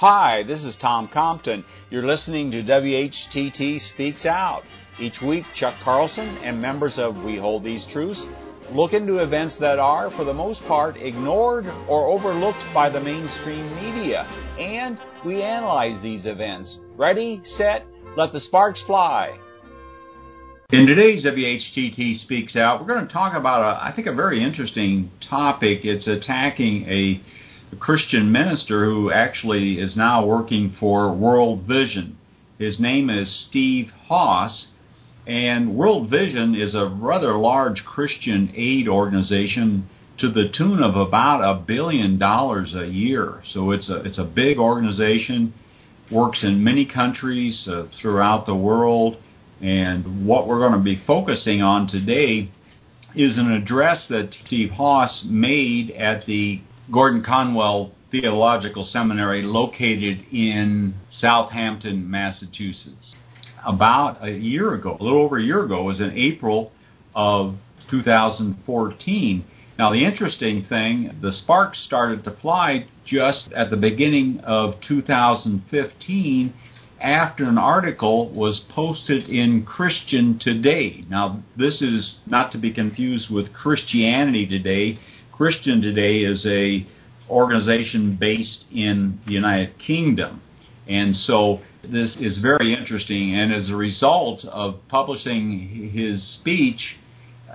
Hi, this is Tom Compton. You're listening to WHTT Speaks Out. Each week, Chuck Carlson and members of We Hold These Truths look into events that are, for the most part, ignored or overlooked by the mainstream media. And we analyze these events. Ready, set, let the sparks fly. In today's WHTT Speaks Out, we're going to talk about, a very interesting topic. It's attacking a Christian minister who actually is now working for World Vision. His name is Steve Haas. And World Vision is a rather large Christian aid organization to the tune of about $1 billion a year. So it's a big organization, works in many countries throughout the world. And what we're going to be focusing on today is an address that Steve Haas made at the Gordon Conwell Theological Seminary located in Southampton, Massachusetts. About a little over a year ago, was in April of 2014. Now, the interesting thing, the sparks started to fly just at the beginning of 2015 after an article was posted in Christian Today. Now, this is not to be confused with Christianity Today. Christian Today is an organization based in the United Kingdom. And so this is very interesting, and as a result of publishing his speech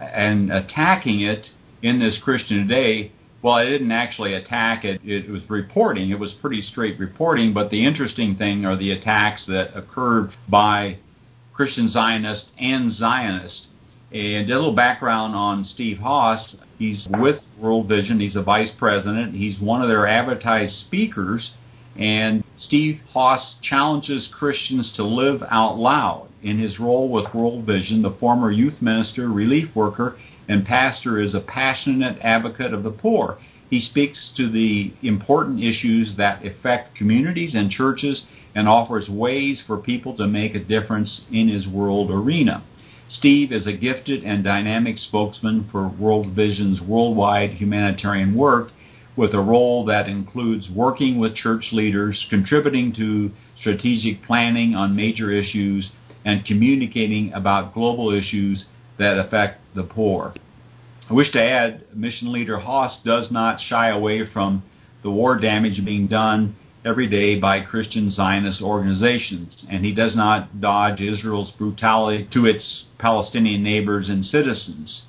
and attacking it in this Christian Today, well, I didn't actually attack it. It was reporting. It was pretty straight reporting, but the interesting thing are the attacks that occurred by Christian Zionists and Zionists. And a little background on Steve Haas. He's with World Vision. He's a vice president. He's one of their advertised speakers. And Steve Haas challenges Christians to live out loud. In his role with World Vision, the former youth minister, relief worker, and pastor is a passionate advocate of the poor. He speaks to the important issues that affect communities and churches and offers ways for people to make a difference in his world arena. Steve is a gifted and dynamic spokesman for World Vision's worldwide humanitarian work, with a role that includes working with church leaders, contributing to strategic planning on major issues, and communicating about global issues that affect the poor. I wish to add, mission leader Haas does not shy away from the war damage being done every day by Christian Zionist organizations, and he does not dodge Israel's brutality to its Palestinian neighbors and citizens.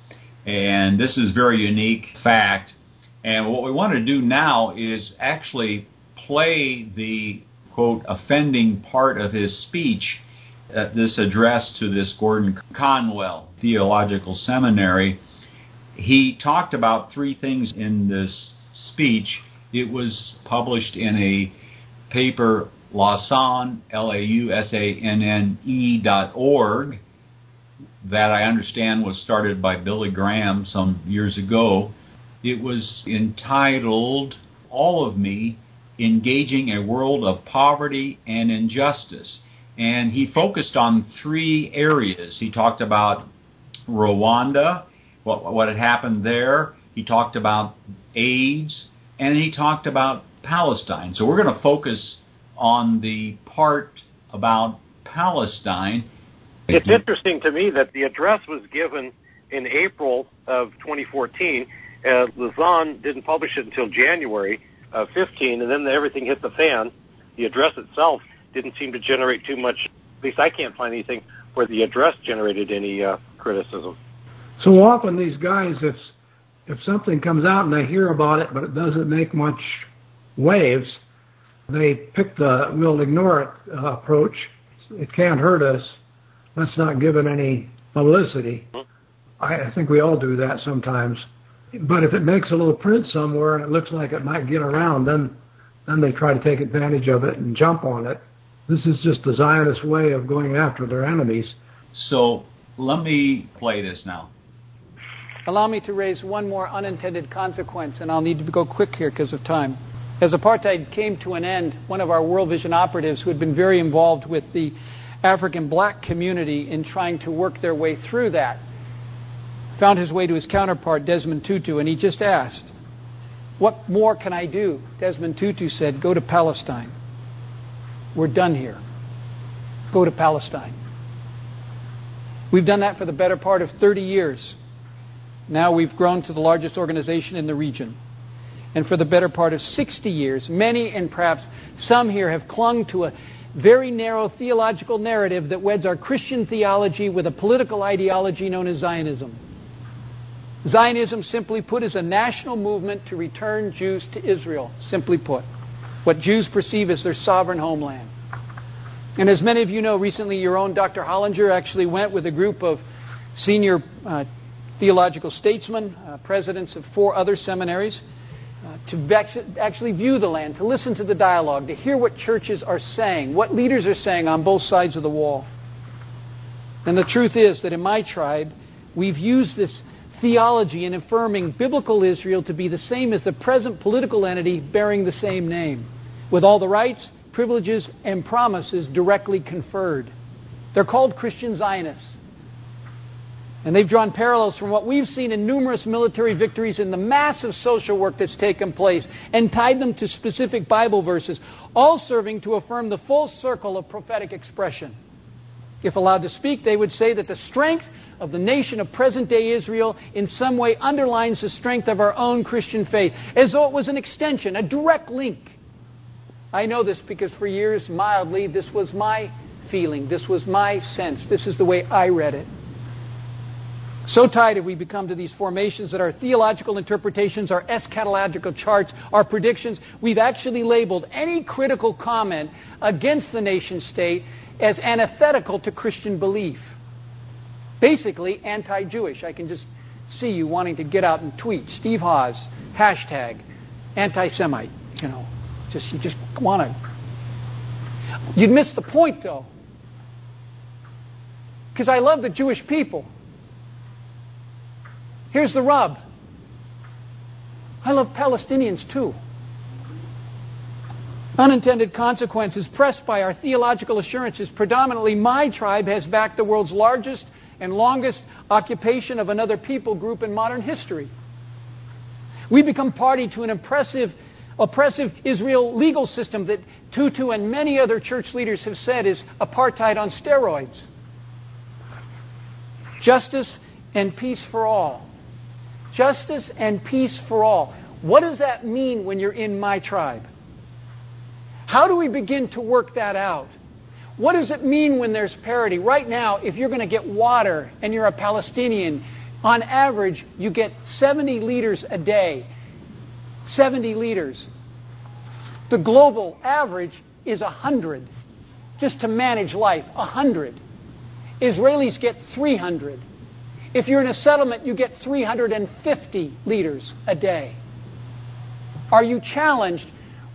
And this is a very unique fact. And what we want to do now is actually play the, quote, offending part of his speech at this address to this Gordon Conwell Theological Seminary. He talked about three things in this speech. It was published in a paper, Lausanne, LAUSANNE.org, that I understand was started by Billy Graham some years ago. It was entitled, All of Me, Engaging a World of Poverty and Injustice. And he focused on three areas. He talked about Rwanda, what had happened there. He talked about AIDS, and he talked about Palestine. So we're going to focus on the part about Palestine. It's interesting to me that the address was given in April of 2014, Lausanne didn't publish it until January of 15, and then everything hit the fan. The address itself didn't seem to generate too much. At least I can't find anything where the address generated any criticism. So often these guys, if something comes out and they hear about it, but it doesn't make much waves, they pick the we'll ignore it approach. It can't hurt us. Let's not give it any publicity. Mm-hmm. I think we all do that sometimes. But if it makes a little print somewhere and it looks like it might get around, then they try to take advantage of it and jump on it. This is just the Zionist way of going after their enemies. So let me play this now. Allow me to raise one more unintended consequence, and I'll need to go quick here because of time. As apartheid came to an end, one of our World Vision operatives who had been very involved with the African black community in trying to work their way through that found his way to his counterpart, Desmond Tutu, and he just asked, "What more can I do?" Desmond Tutu said, "Go to Palestine." We're done here. Go to Palestine. We've done that for the better part of 30 years. Now we've grown to the largest organization in the region. And for the better part of 60 years, many and perhaps some here have clung to a very narrow theological narrative that weds our Christian theology with a political ideology known as Zionism. Zionism, simply put, is a national movement to return Jews to Israel, simply put, what Jews perceive as their sovereign homeland. And as many of you know, recently your own Dr. Hollinger actually went with a group of senior theological statesmen, presidents of four other seminaries, to actually view the land, to listen to the dialogue, to hear what churches are saying, what leaders are saying on both sides of the wall. And the truth is that in my tribe, we've used this theology in affirming biblical Israel to be the same as the present political entity bearing the same name, with all the rights, privileges, and promises directly conferred. They're called Christian Zionists. And they've drawn parallels from what we've seen in numerous military victories and the massive social work that's taken place, and tied them to specific Bible verses, all serving to affirm the full circle of prophetic expression. If allowed to speak, they would say that the strength of the nation of present-day Israel in some way underlines the strength of our own Christian faith, as though it was an extension, a direct link. I know this because for years, mildly, this was my feeling, this was my sense, this is the way I read it. So tied have we become to these formations that our theological interpretations, our eschatological charts, our predictions, we've actually labeled any critical comment against the nation-state as antithetical to Christian belief. Basically, anti-Jewish. I can just see you wanting to get out and tweet, Steve Haas, hashtag, anti-Semite. You know, you just want to. You'd miss the point, though. Because I love the Jewish people. Here's the rub. I love Palestinians too. Unintended consequences pressed by our theological assurances. Predominantly, my tribe has backed the world's largest and longest occupation of another people group in modern history. We become party to an oppressive Israel legal system that Tutu and many other church leaders have said is apartheid on steroids. Justice and peace for all. Justice and peace for all. What does that mean when you're in my tribe? How do we begin to work that out? What does it mean when there's parity? Right now, if you're going to get water and you're a Palestinian, on average, you get 70 liters a day. 70 liters. The global average is 100. Just to manage life, 100. Israelis get 300. If you're in a settlement, you get 350 liters a day. Are you challenged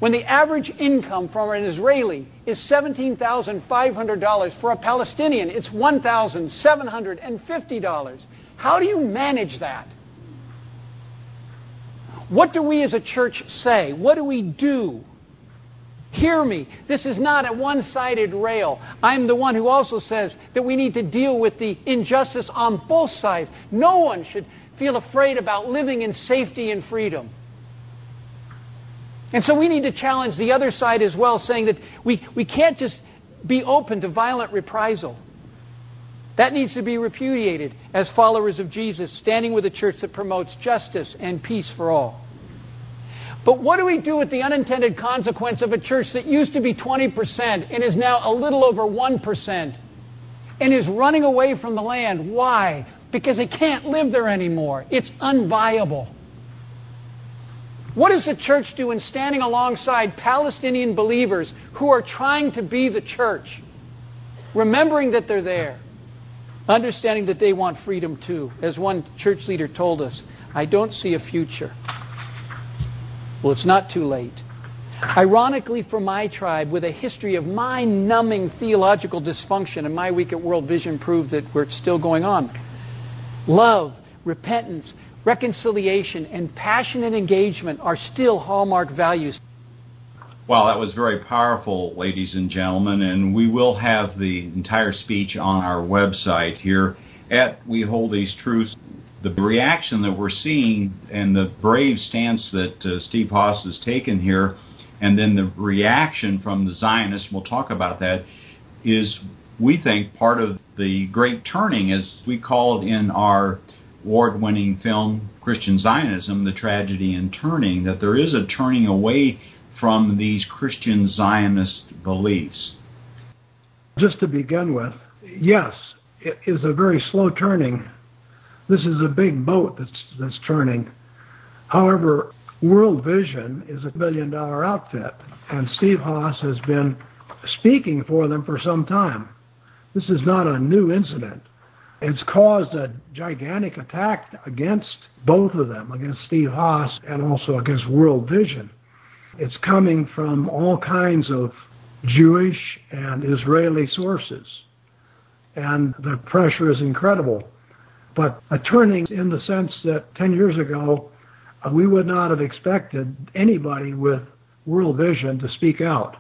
when the average income from an Israeli is $17,500? For a Palestinian, it's $1,750. How do you manage that? What do we as a church say? What do we do? Hear me. This is not a one-sided rail. I'm the one who also says that we need to deal with the injustice on both sides. No one should feel afraid about living in safety and freedom. And so we need to challenge the other side as well, saying that we can't just be open to violent reprisal. That needs to be repudiated as followers of Jesus, standing with a church that promotes justice and peace for all. But what do we do with the unintended consequence of a church that used to be 20% and is now a little over 1% and is running away from the land? Why? Because they can't live there anymore. It's unviable. What does the church do in standing alongside Palestinian believers who are trying to be the church, remembering that they're there, understanding that they want freedom too? As one church leader told us, I don't see a future. Well, it's not too late. Ironically, for my tribe, with a history of mind-numbing theological dysfunction, and my week at World Vision proved that we're still going on, love, repentance, reconciliation, and passionate engagement are still hallmark values. Wow, that was very powerful, ladies and gentlemen, and we will have the entire speech on our website here at We Hold These Truths. The reaction that we're seeing and the brave stance that Steve Haas has taken here and then the reaction from the Zionists, we'll talk about that, is, we think, part of the great turning, as we called in our award-winning film, Christian Zionism, The Tragedy and Turning, that there is a turning away from these Christian Zionist beliefs. Just to begin with, yes, it is a very slow turning. This is a big boat that's turning. However, World Vision is a billion-dollar outfit, and Steve Haas has been speaking for them for some time. This is not a new incident. It's caused a gigantic attack against both of them, against Steve Haas and also against World Vision. It's coming from all kinds of Jewish and Israeli sources, and the pressure is incredible. But a turning in the sense that 10 years ago, we would not have expected anybody with World Vision to speak out.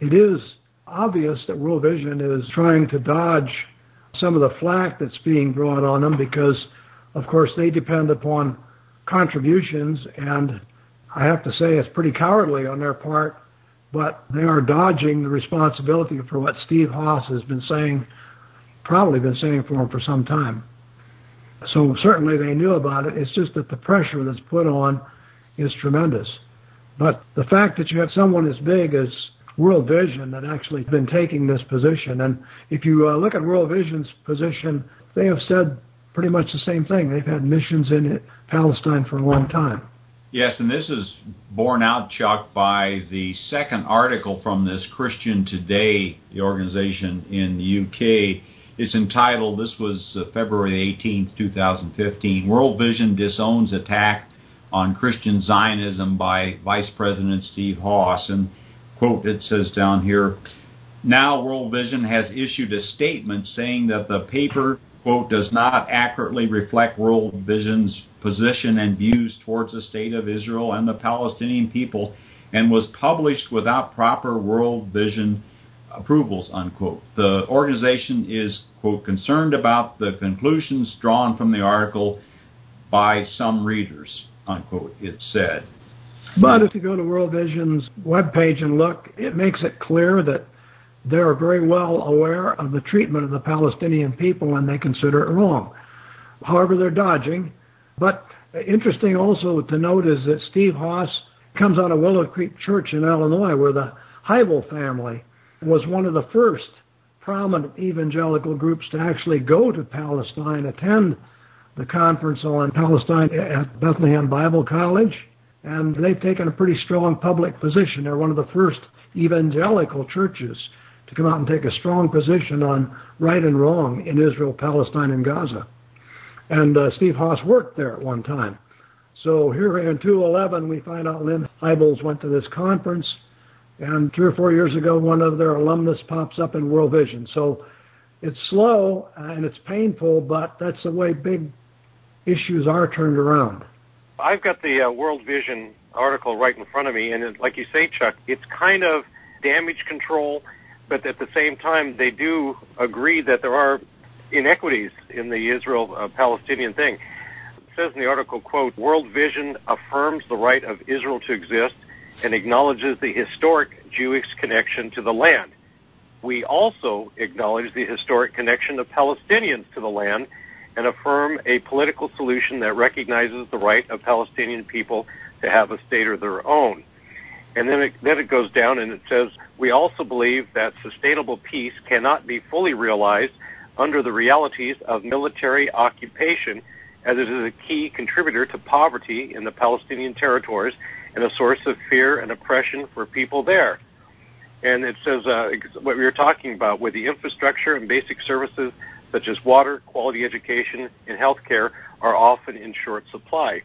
It is obvious that World Vision is trying to dodge some of the flack that's being brought on them because, of course, they depend upon contributions, and I have to say it's pretty cowardly on their part, but they are dodging the responsibility for what Steve Haas has been saying, probably been saying for him for some time. So certainly they knew about it. It's just that the pressure that's put on is tremendous. But the fact that you have someone as big as World Vision that actually been taking this position, and if you look at World Vision's position, they have said pretty much the same thing. They've had missions in Palestine for a long time. Yes, and this is borne out, Chuck, by the second article from this Christian Today, the organization in the UK. It's entitled, this was February 18, 2015, World Vision Disowns Attack on Christian Zionism by Vice President Steve Haas. And, quote, it says down here, now World Vision has issued a statement saying that the paper, quote, does not accurately reflect World Vision's position and views towards the state of Israel and the Palestinian people, and was published without proper World Vision approvals, unquote. The organization is, quote, concerned about the conclusions drawn from the article by some readers, unquote, it said. But if you go to World Vision's webpage and look, it makes it clear that they're very well aware of the treatment of the Palestinian people and they consider it wrong. However, they're dodging. But interesting also to note is that Steve Haas comes out of Willow Creek Church in Illinois, where the Hybels family was one of the first prominent evangelical groups to actually go to Palestine, attend the conference on Palestine at Bethlehem Bible College, and they've taken a pretty strong public position. They're one of the first evangelical churches to come out and take a strong position on right and wrong in Israel, Palestine, and Gaza. And Steve Haas worked there at one time. So here in 2011, we find out Lynn Hybels went to this conference, and 3 or 4 years ago, one of their alumnus pops up in World Vision. So it's slow and it's painful, but that's the way big issues are turned around. I've got the World Vision article right in front of me, and it, like you say, Chuck, it's kind of damage control, but at the same time, they do agree that there are inequities in the Israel-Palestinian thing. It says in the article, quote, World Vision affirms the right of Israel to exist and acknowledges the historic Jewish connection to the land. We also acknowledge the historic connection of Palestinians to the land and affirm a political solution that recognizes the right of Palestinian people to have a state of their own. And then it goes down and it says, we also believe that sustainable peace cannot be fully realized under the realities of military occupation, as it is a key contributor to poverty in the Palestinian territories and a source of fear and oppression for people there. And it says what we were talking about, with the infrastructure and basic services such as water, quality education, and health care are often in short supply.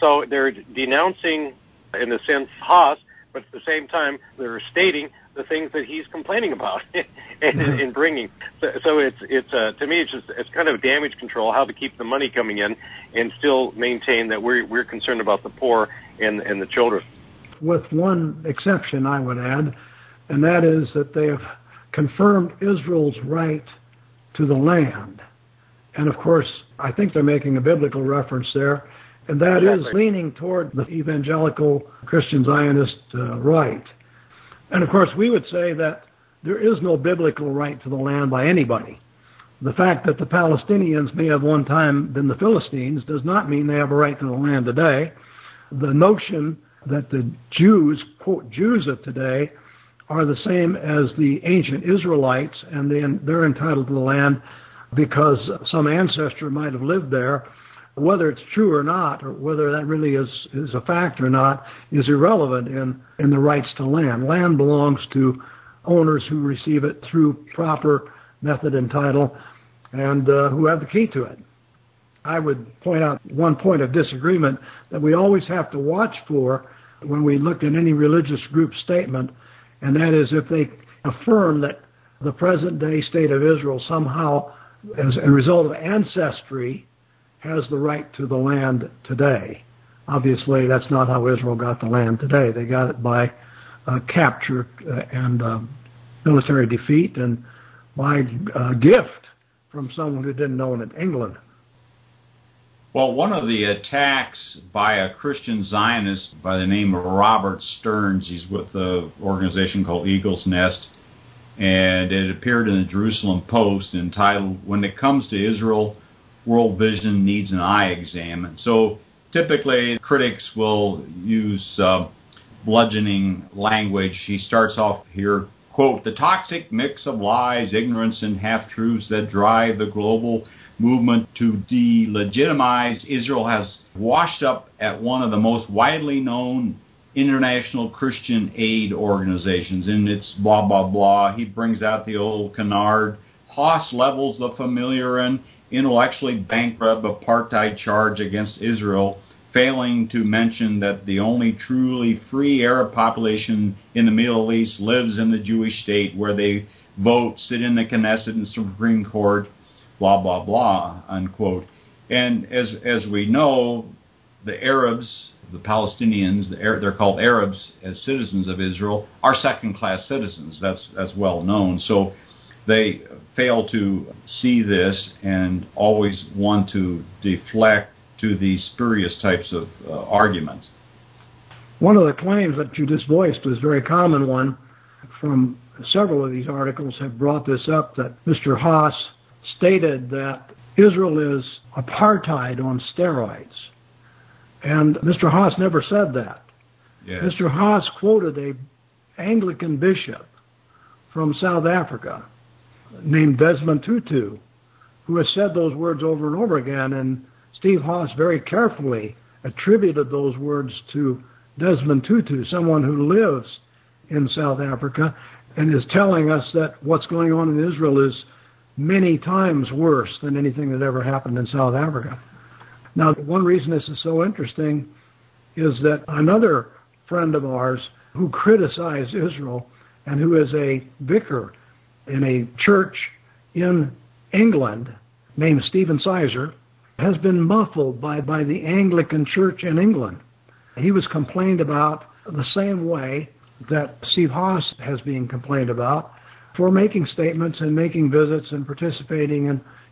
So they're denouncing, in a sense, Haas, but at the same time they're stating the things that he's complaining about and bringing. So it's to me, it's kind of damage control, how to keep the money coming in and still maintain that we're concerned about the poor and the children. With one exception, I would add, and that is that they have confirmed Israel's right to the land. And of course, I think they're making a biblical reference there. And that is leaning toward the evangelical Christian Zionist right. And of course, we would say that there is no biblical right to the land by anybody. The fact that the Palestinians may have one time been the Philistines does not mean they have a right to the land today. The notion that the Jews, quote, Jews of today, are the same as the ancient Israelites, and then they're entitled to the land because some ancestor might have lived there, whether it's true or not, or whether that really is a fact or not, is irrelevant in the rights to land. Land belongs to owners who receive it through proper method and title, and who have the key to it. I would point out one point of disagreement that we always have to watch for when we look at any religious group statement, and that is if they affirm that the present-day state of Israel somehow, as a result of ancestry, has the right to the land today. Obviously, that's not how Israel got the land today. They got it by capture and military defeat, and by gift from someone who didn't own it, England. Well, one of the attacks by a Christian Zionist by the name of Robert Stearns, he's with the organization called Eagle's Nest, and it appeared in the Jerusalem Post entitled, "When It Comes to Israel, World Vision Needs an Eye Exam." And so typically critics will use bludgeoning language. He starts off here, quote, "The toxic mix of lies, ignorance, and half-truths that drive the global movement to delegitimize Israel has washed up at one of the most widely known international Christian aid organizations." And it's blah, blah, blah. He brings out the old canard. Haas levels the familiar and intellectually bankrupt apartheid charge against Israel, failing to mention that the only truly free Arab population in the Middle East lives in the Jewish state, where they vote, sit in the Knesset and Supreme Court, blah, blah, blah, unquote. And as we know, the Arabs, the Palestinians, they're called Arabs as citizens of Israel, are second-class citizens. That's well known. So they fail to see this and always want to deflect to the spurious types of arguments. One of the claims that you just voiced is a very common one. From several of these articles have brought this up, that Mr. Haas stated that Israel is apartheid on steroids. And Mr. Haas never said that. Yeah. Mr. Haas quoted an Anglican bishop from South Africa named Desmond Tutu, who has said those words over and over again, and Steve Haas very carefully attributed those words to Desmond Tutu, someone who lives in South Africa and is telling us that what's going on in Israel is many times worse than anything that ever happened in South Africa. Now, one reason this is so interesting is that another friend of ours who criticized Israel and who is a vicar in a church in England named Stephen Sizer has been muffled by the Anglican Church in England. He was complained about the same way that Steve Haas has been complained about, for making statements and making visits and participating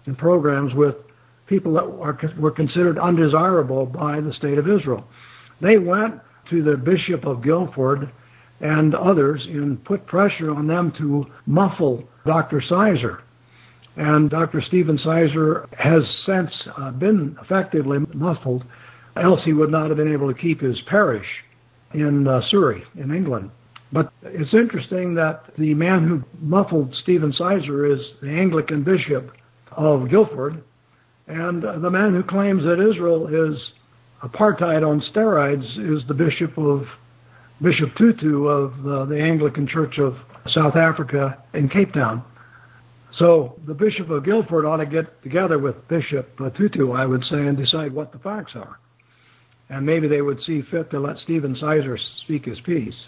in programs with people that were considered undesirable by the state of Israel. They went to the Bishop of Guildford and others and put pressure on them to muffle Dr. Sizer. And Dr. Stephen Sizer has since been effectively muffled, else he would not have been able to keep his parish in Surrey, in England. But it's interesting that the man who muffled Stephen Sizer is the Anglican Bishop of Guildford, and the man who claims that Israel is apartheid on steroids is the Bishop Tutu of the Anglican Church of South Africa in Cape Town. So the Bishop of Guildford ought to get together with Bishop Tutu, I would say, and decide what the facts are. And maybe they would see fit to let Stephen Sizer speak his piece.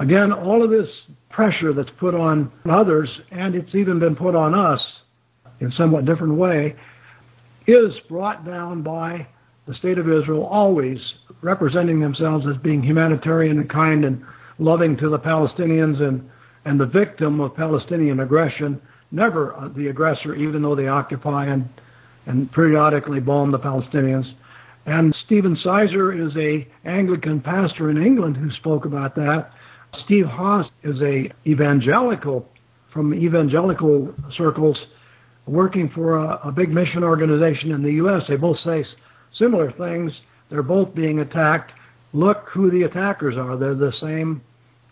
Again, all of this pressure that's put on others, and it's even been put on us in a somewhat different way, is brought down by the state of Israel always representing themselves as being humanitarian and kind and loving to the Palestinians and the victim of Palestinian aggression, never the aggressor, even though they occupy and periodically bomb the Palestinians. And Stephen Sizer is an Anglican pastor in England who spoke about that. Steve Haas is an evangelical from evangelical circles working for a big mission organization in the U.S. They both say similar things. They're both being attacked. Look who the attackers are. They're the same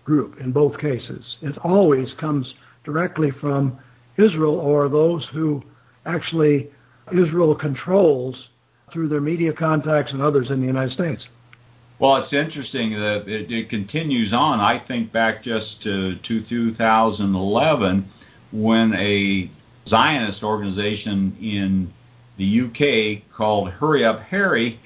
group in both cases. It always comes directly from Israel or those who actually Israel controls through their media contacts and others in the United States. Well, it's interesting that it continues on. I think back just to 2011 when a Zionist organization in the UK called Hurry Up Harry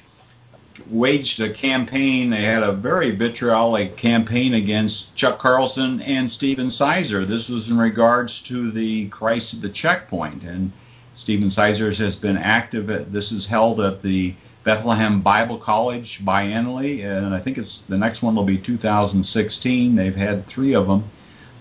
waged a campaign. They had a very vitriolic campaign against Chuck Carlson and Stephen Sizer. This was in regards to the Christ at the Checkpoint, and Stephen Sizer has been active at, this is held at the Bethlehem Bible College biennially, and I think it's the next one will be 2016. They've had three of them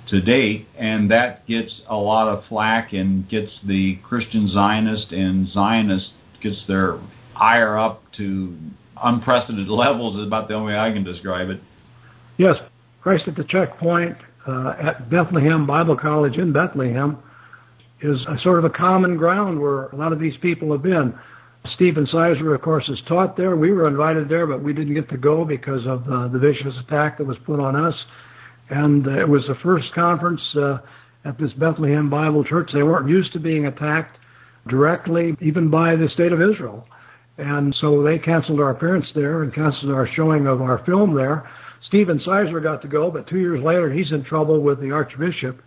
to date, and that gets a lot of flack and gets the Christian Zionist and Zionist gets their ire up to unprecedented levels is about the only way I can describe it. Yes, Christ at the Checkpoint at Bethlehem Bible College in Bethlehem is a sort of a common ground where a lot of these people have been. Stephen Sizer, of course, is taught there. We were invited there, but we didn't get to go because of the vicious attack that was put on us. And it was the first conference at this Bethlehem Bible Church. They weren't used to being attacked directly, even by the state of Israel. And so they canceled our appearance there and canceled our showing of our film there. Stephen Sizer got to go, but 2 years later he's in trouble with the Archbishop.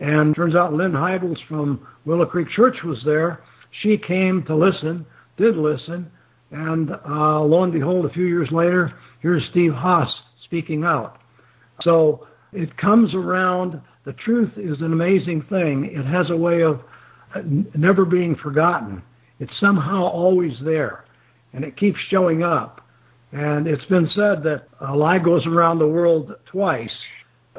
And turns out Lynn Hybels from Willow Creek Church was there. She came to listen, did listen, and lo and behold, a few years later, here's Steve Haas speaking out. So it comes around. The truth is an amazing thing. It has a way of never being forgotten. It's somehow always there, and it keeps showing up. And it's been said that a lie goes around the world twice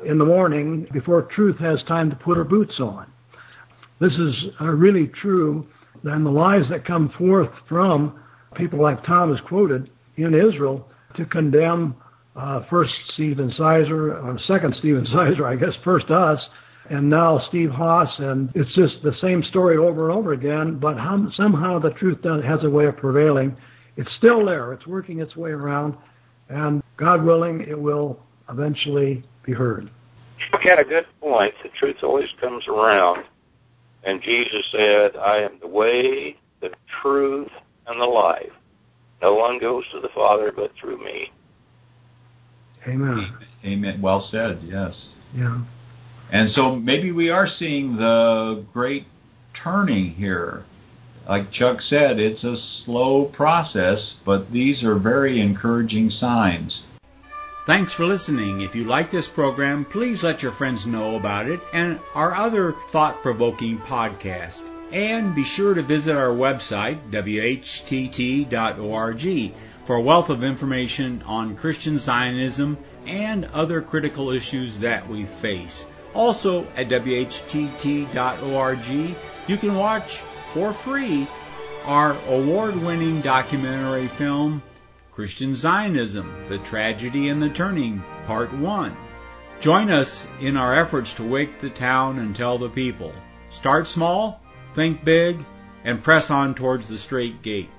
in the morning before truth has time to put her boots on. This is really true. And the lies that come forth from people like Tom is quoted in Israel to condemn first Stephen Sizer, or second Stephen Sizer, I guess, first us, and now Steve Haas, and it's just the same story over and over again, but somehow the truth has a way of prevailing. It's still there. It's working its way around, and God willing, it will eventually be heard. Chuck had a good point. The truth always comes around, and Jesus said, I am the way, the truth, and the life. No one goes to the Father but through me. Amen. Amen. Well said, yes. Yeah. And so maybe we are seeing the great turning here. Like Chuck said, it's a slow process, but these are very encouraging signs. Thanks for listening. If you like this program, please let your friends know about it and our other thought-provoking podcast. And be sure to visit our website, whtt.org, for a wealth of information on Christian Zionism and other critical issues that we face. Also, at whtt.org, you can watch for free our award-winning documentary film, Christian Zionism: The Tragedy and the Turning, Part 1. Join us in our efforts to wake the town and tell the people. Start small, think big, and press on towards the straight gate.